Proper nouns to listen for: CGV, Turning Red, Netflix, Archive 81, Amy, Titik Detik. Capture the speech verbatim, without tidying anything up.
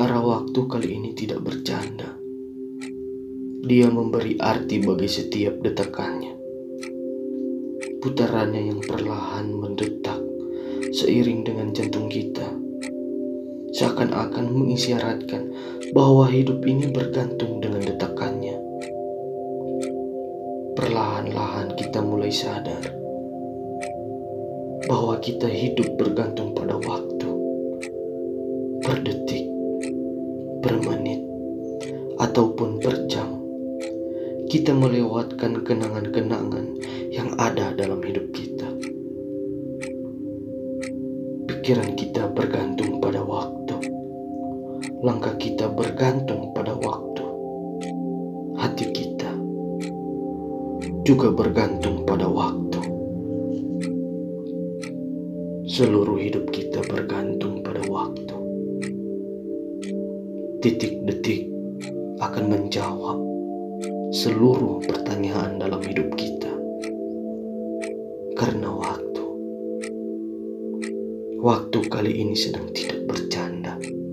Arah waktu kali ini tidak bercanda. Dia memberi arti bagi setiap detakannya. Putarannya yang perlahan mendetak seiring dengan jantung kita, seakan-akan mengisyaratkan bahwa hidup ini bergantung dengan detakannya. Perlahan-lahan kita mulai sadar bahwa kita hidup bergantung pada waktu, per detik, per menit, ataupun per jam. Kita melewatkan kenangan-kenangan yang ada dalam hidup kita. Pikiran kita bergantung pada waktu. Langkah kita bergantung pada waktu. Hati kita juga bergantung pada waktu. Seluruh hidup kita bergantung pada waktu. Titik detik akan menjawab seluruh pertanyaan dalam hidup kita, karena waktu Waktu kali ini sedang tidak bercanda.